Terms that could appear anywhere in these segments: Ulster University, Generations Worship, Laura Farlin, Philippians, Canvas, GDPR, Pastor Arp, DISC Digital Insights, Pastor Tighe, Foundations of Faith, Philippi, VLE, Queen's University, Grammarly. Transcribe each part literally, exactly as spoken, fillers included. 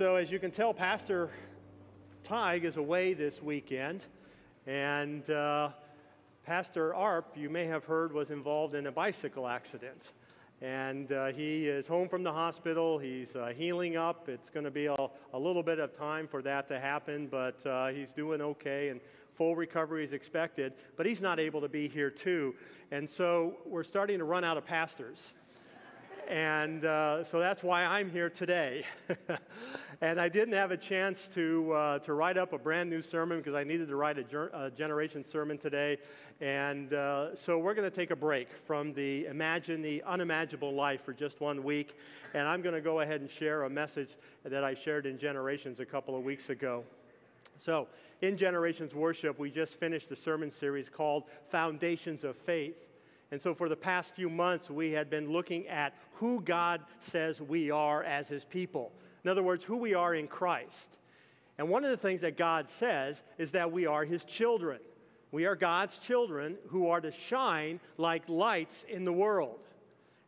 so as you can tell, Pastor Tighe is away this weekend, and uh, Pastor Arp, you may have heard, was involved in a bicycle accident, and uh, he is home from the hospital. He's uh, healing up. It's going to be a, a little bit of time for that to happen, but uh, he's doing okay, and full recovery is expected, but he's not able to be here too, and so we're starting to run out of pastors. And uh, so that's why I'm here today. And I didn't have a chance to uh, to write up a brand new sermon because I needed to write a, ger a generation sermon today. And uh, so we're going to take a break from the Imagine the Unimaginable Life for just one week. And I'm going to go ahead and share a message that I shared in Generations a couple of weeks ago. So in Generations Worship, we just finished the sermon series called Foundations of Faith. And so for the past few months, we had been looking at who God says we are as his people. In other words, who we are in Christ. And one of the things that God says is that we are his children. We are God's children who are to shine like lights in the world.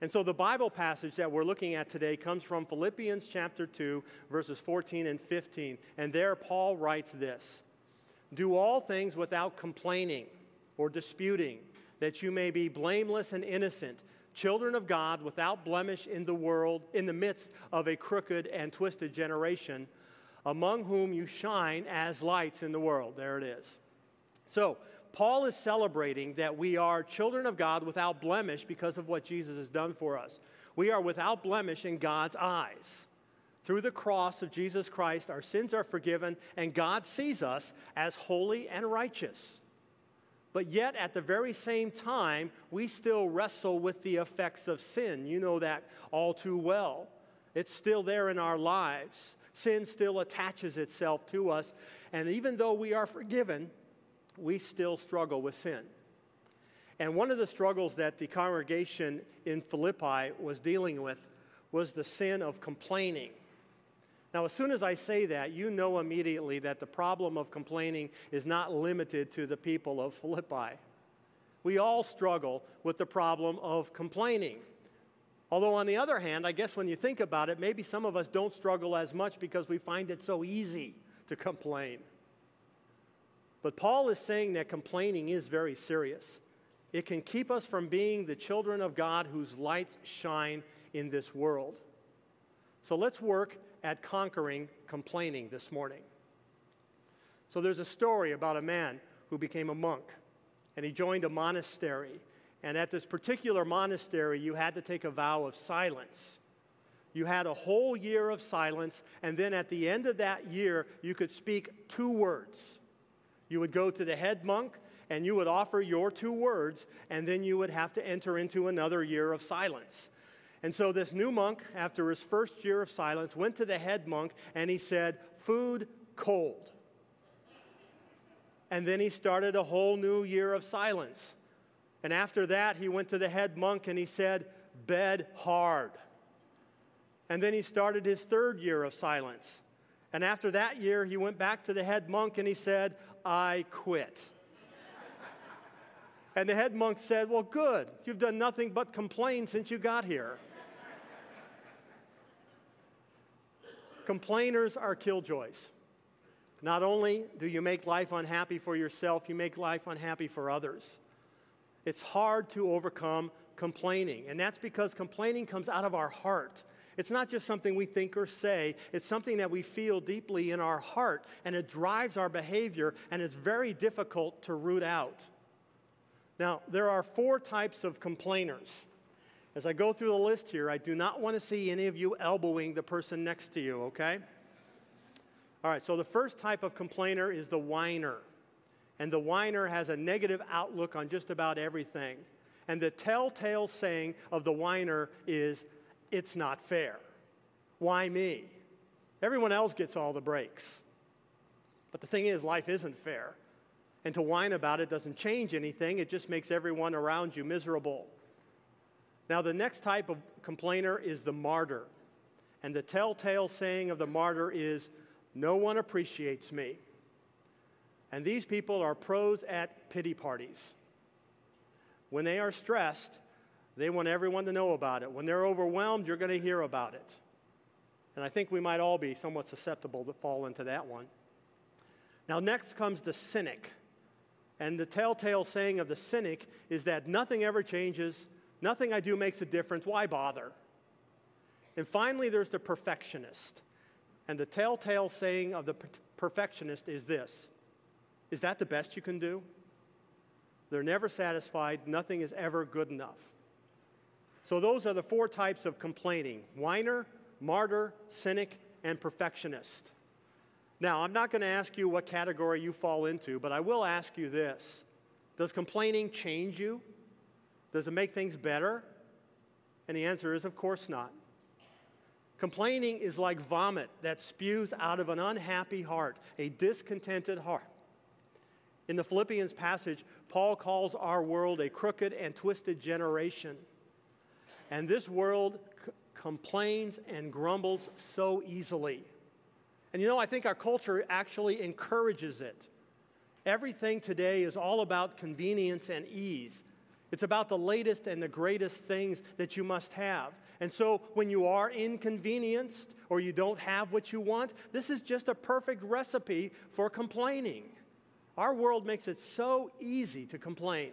And so the Bible passage that we're looking at today comes from Philippians chapter two, verses fourteen and fifteen. And there Paul writes this: "Do all things without complaining or disputing, that you may be blameless and innocent, children of God, without blemish in the world, in the midst of a crooked and twisted generation, among whom you shine as lights in the world." There it is. So Paul is celebrating that we are children of God without blemish because of what Jesus has done for us. We are without blemish in God's eyes. Through the cross of Jesus Christ, our sins are forgiven, and God sees us as holy and righteous. But yet, at the very same time, we still wrestle with the effects of sin. You know that all too well. It's still there in our lives. Sin still attaches itself to us. And even though we are forgiven, we still struggle with sin. And one of the struggles that the congregation in Philippi was dealing with was the sin of complaining. Now, as soon as I say that, you know immediately that the problem of complaining is not limited to the people of Philippi. We all struggle with the problem of complaining. Although, on the other hand, I guess when you think about it, maybe some of us don't struggle as much because we find it so easy to complain. But Paul is saying that complaining is very serious. It can keep us from being the children of God whose lights shine in this world. So let's work at conquering complaining this morning. So there's a story about a man who became a monk, and he joined a monastery. And at this particular monastery, you had to take a vow of silence. You had a whole year of silence, and then at the end of that year, you could speak two words. You would go to the head monk, and you would offer your two words, and then you would have to enter into another year of silence. And so this new monk, after his first year of silence, went to the head monk and he said, "Food cold." And then he started a whole new year of silence. And after that, he went to the head monk and he said, "Bed hard." And then he started his third year of silence. And after that year, he went back to the head monk and he said, "I quit." And the head monk said, "Well, good. You've done nothing but complain since you got here." Complainers are killjoys. Not only do you make life unhappy for yourself, you make life unhappy for others. It's hard to overcome complaining, and that's because complaining comes out of our heart. It's not just something we think or say. It's something that we feel deeply in our heart, and it drives our behavior, and it's very difficult to root out. Now, there are four types of complainers. As I go through the list here, I do not want to see any of you elbowing the person next to you, okay? All right, so the first type of complainer is the whiner. And the whiner has a negative outlook on just about everything. And the telltale saying of the whiner is, "It's not fair. Why me? Everyone else gets all the breaks." But the thing is, life isn't fair. And to whine about it doesn't change anything. It just makes everyone around you miserable. Now, the next type of complainer is the martyr. And the telltale saying of the martyr is, "No one appreciates me." And these people are pros at pity parties. When they are stressed, they want everyone to know about it. When they're overwhelmed, you're going to hear about it. And I think we might all be somewhat susceptible to fall into that one. Now, next comes the cynic. And the telltale saying of the cynic is that nothing ever changes, nothing I do makes a difference, why bother? And finally, there's the perfectionist. And the telltale saying of the per perfectionist is this: is that the best you can do? They're never satisfied, nothing is ever good enough. So those are the four types of complaining: whiner, martyr, cynic, and perfectionist. Now, I'm not going to ask you what category you fall into, but I will ask you this. Does complaining change you? Does it make things better? And the answer is, of course not. Complaining is like vomit that spews out of an unhappy heart, a discontented heart. In the Philippians passage, Paul calls our world a crooked and twisted generation. And this world complains and grumbles so easily. And you know, I think our culture actually encourages it. Everything today is all about convenience and ease. It's about the latest and the greatest things that you must have. And so when you are inconvenienced or you don't have what you want, this is just a perfect recipe for complaining. Our world makes it so easy to complain.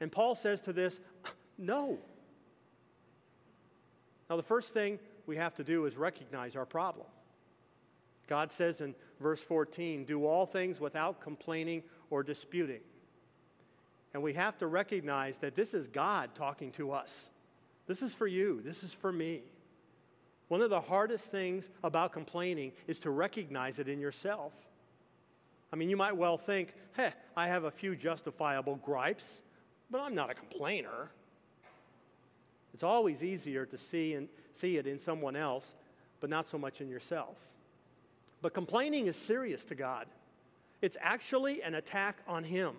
And Paul says to this, no. Now, the first thing we have to do is recognize our problem. God says in verse fourteen, do all things without complaining or disputing. And we have to recognize that this is God talking to us. This is for you. This is for me. One of the hardest things about complaining is to recognize it in yourself. I mean, you might well think, hey, I have a few justifiable gripes, but I'm not a complainer. It's always easier to see, and see it in someone else, but not so much in yourself. But complaining is serious to God. It's actually an attack on Him.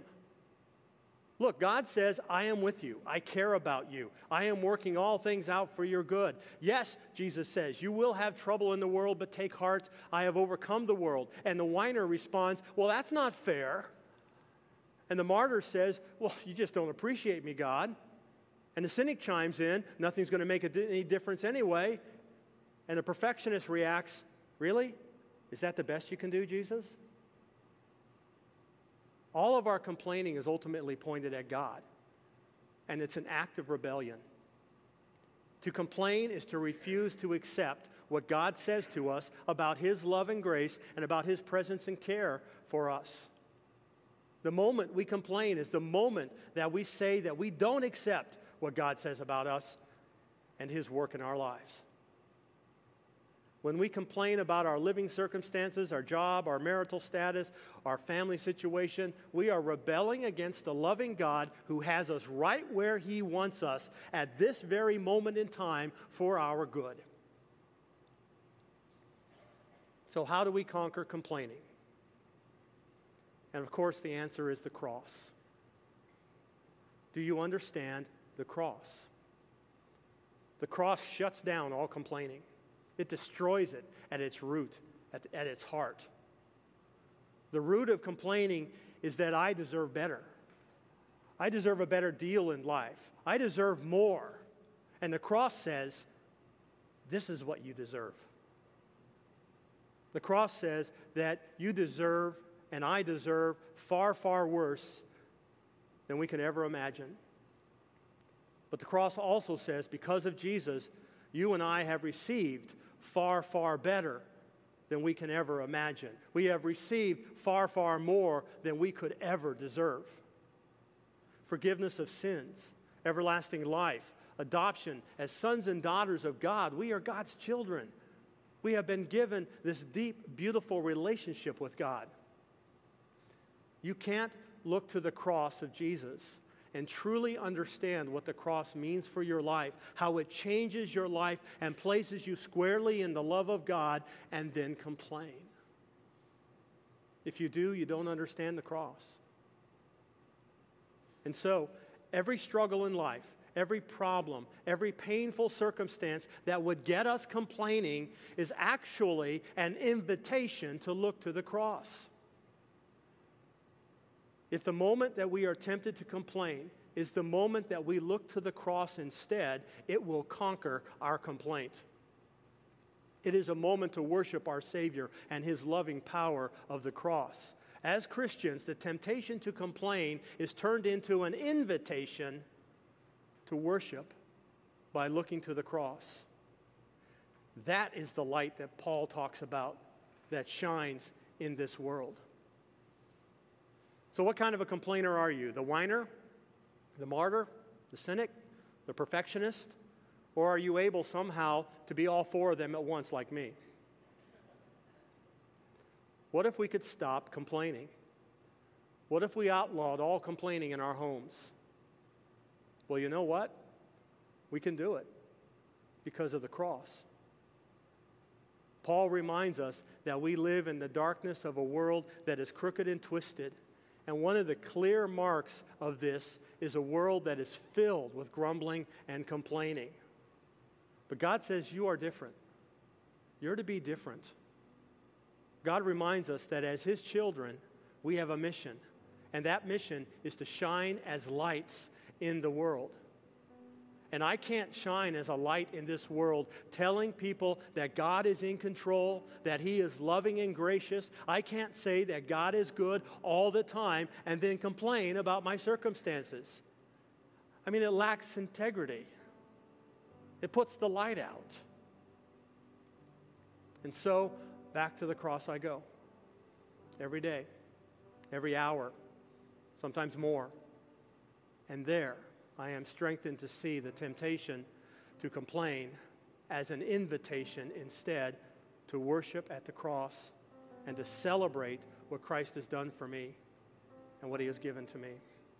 Look, God says, I am with you. I care about you. I am working all things out for your good. Yes, Jesus says, you will have trouble in the world, but take heart. I have overcome the world. And the whiner responds, well, that's not fair. And the martyr says, well, you just don't appreciate me, God. And the cynic chimes in, nothing's going to make any difference anyway. And the perfectionist reacts, really? Is that the best you can do, Jesus? All of our complaining is ultimately pointed at God, and it's an act of rebellion. To complain is to refuse to accept what God says to us about His love and grace and about His presence and care for us. The moment we complain is the moment that we say that we don't accept what God says about us and His work in our lives. When we complain about our living circumstances, our job, our marital status, our family situation, we are rebelling against the loving God who has us right where He wants us at this very moment in time for our good. So how do we conquer complaining? And of course, the answer is the cross. Do you understand the cross? The cross shuts down all complaining. It destroys it at its root, at, at its heart. The root of complaining is that I deserve better. I deserve a better deal in life. I deserve more. And the cross says, this is what you deserve. The cross says that you deserve and I deserve far, far worse than we could ever imagine. But the cross also says, because of Jesus, you and I have received far, far better than we can ever imagine. We have received far, far more than we could ever deserve. Forgiveness of sins, everlasting life, adoption as sons and daughters of God. We are God's children. We have been given this deep, beautiful relationship with God. You can't look to the cross of Jesus and truly understand what the cross means for your life, how it changes your life and places you squarely in the love of God, and then complain. If you do, you don't understand the cross. And so, every struggle in life, every problem, every painful circumstance that would get us complaining is actually an invitation to look to the cross. If the moment that we are tempted to complain is the moment that we look to the cross instead, it will conquer our complaint. It is a moment to worship our Savior and his loving power of the cross. As Christians, the temptation to complain is turned into an invitation to worship by looking to the cross. That is the light that Paul talks about that shines in this world. So what kind of a complainer are you? The whiner, the martyr, the cynic, the perfectionist? Or are you able somehow to be all four of them at once like me? What if we could stop complaining? What if we outlawed all complaining in our homes? Well, you know what? We can do it because of the cross. Paul reminds us that we live in the darkness of a world that is crooked and twisted. And one of the clear marks of this is a world that is filled with grumbling and complaining. But God says you are different. You're to be different. God reminds us that as his children, we have a mission. And that mission is to shine as lights in the world. And I can't shine as a light in this world telling people that God is in control, that he is loving and gracious. I can't say that God is good all the time and then complain about my circumstances. I mean, it lacks integrity. It puts the light out. And so, back to the cross I go. Every day, every hour, sometimes more. And there, I am strengthened to see the temptation to complain as an invitation instead to worship at the cross and to celebrate what Christ has done for me and what he has given to me.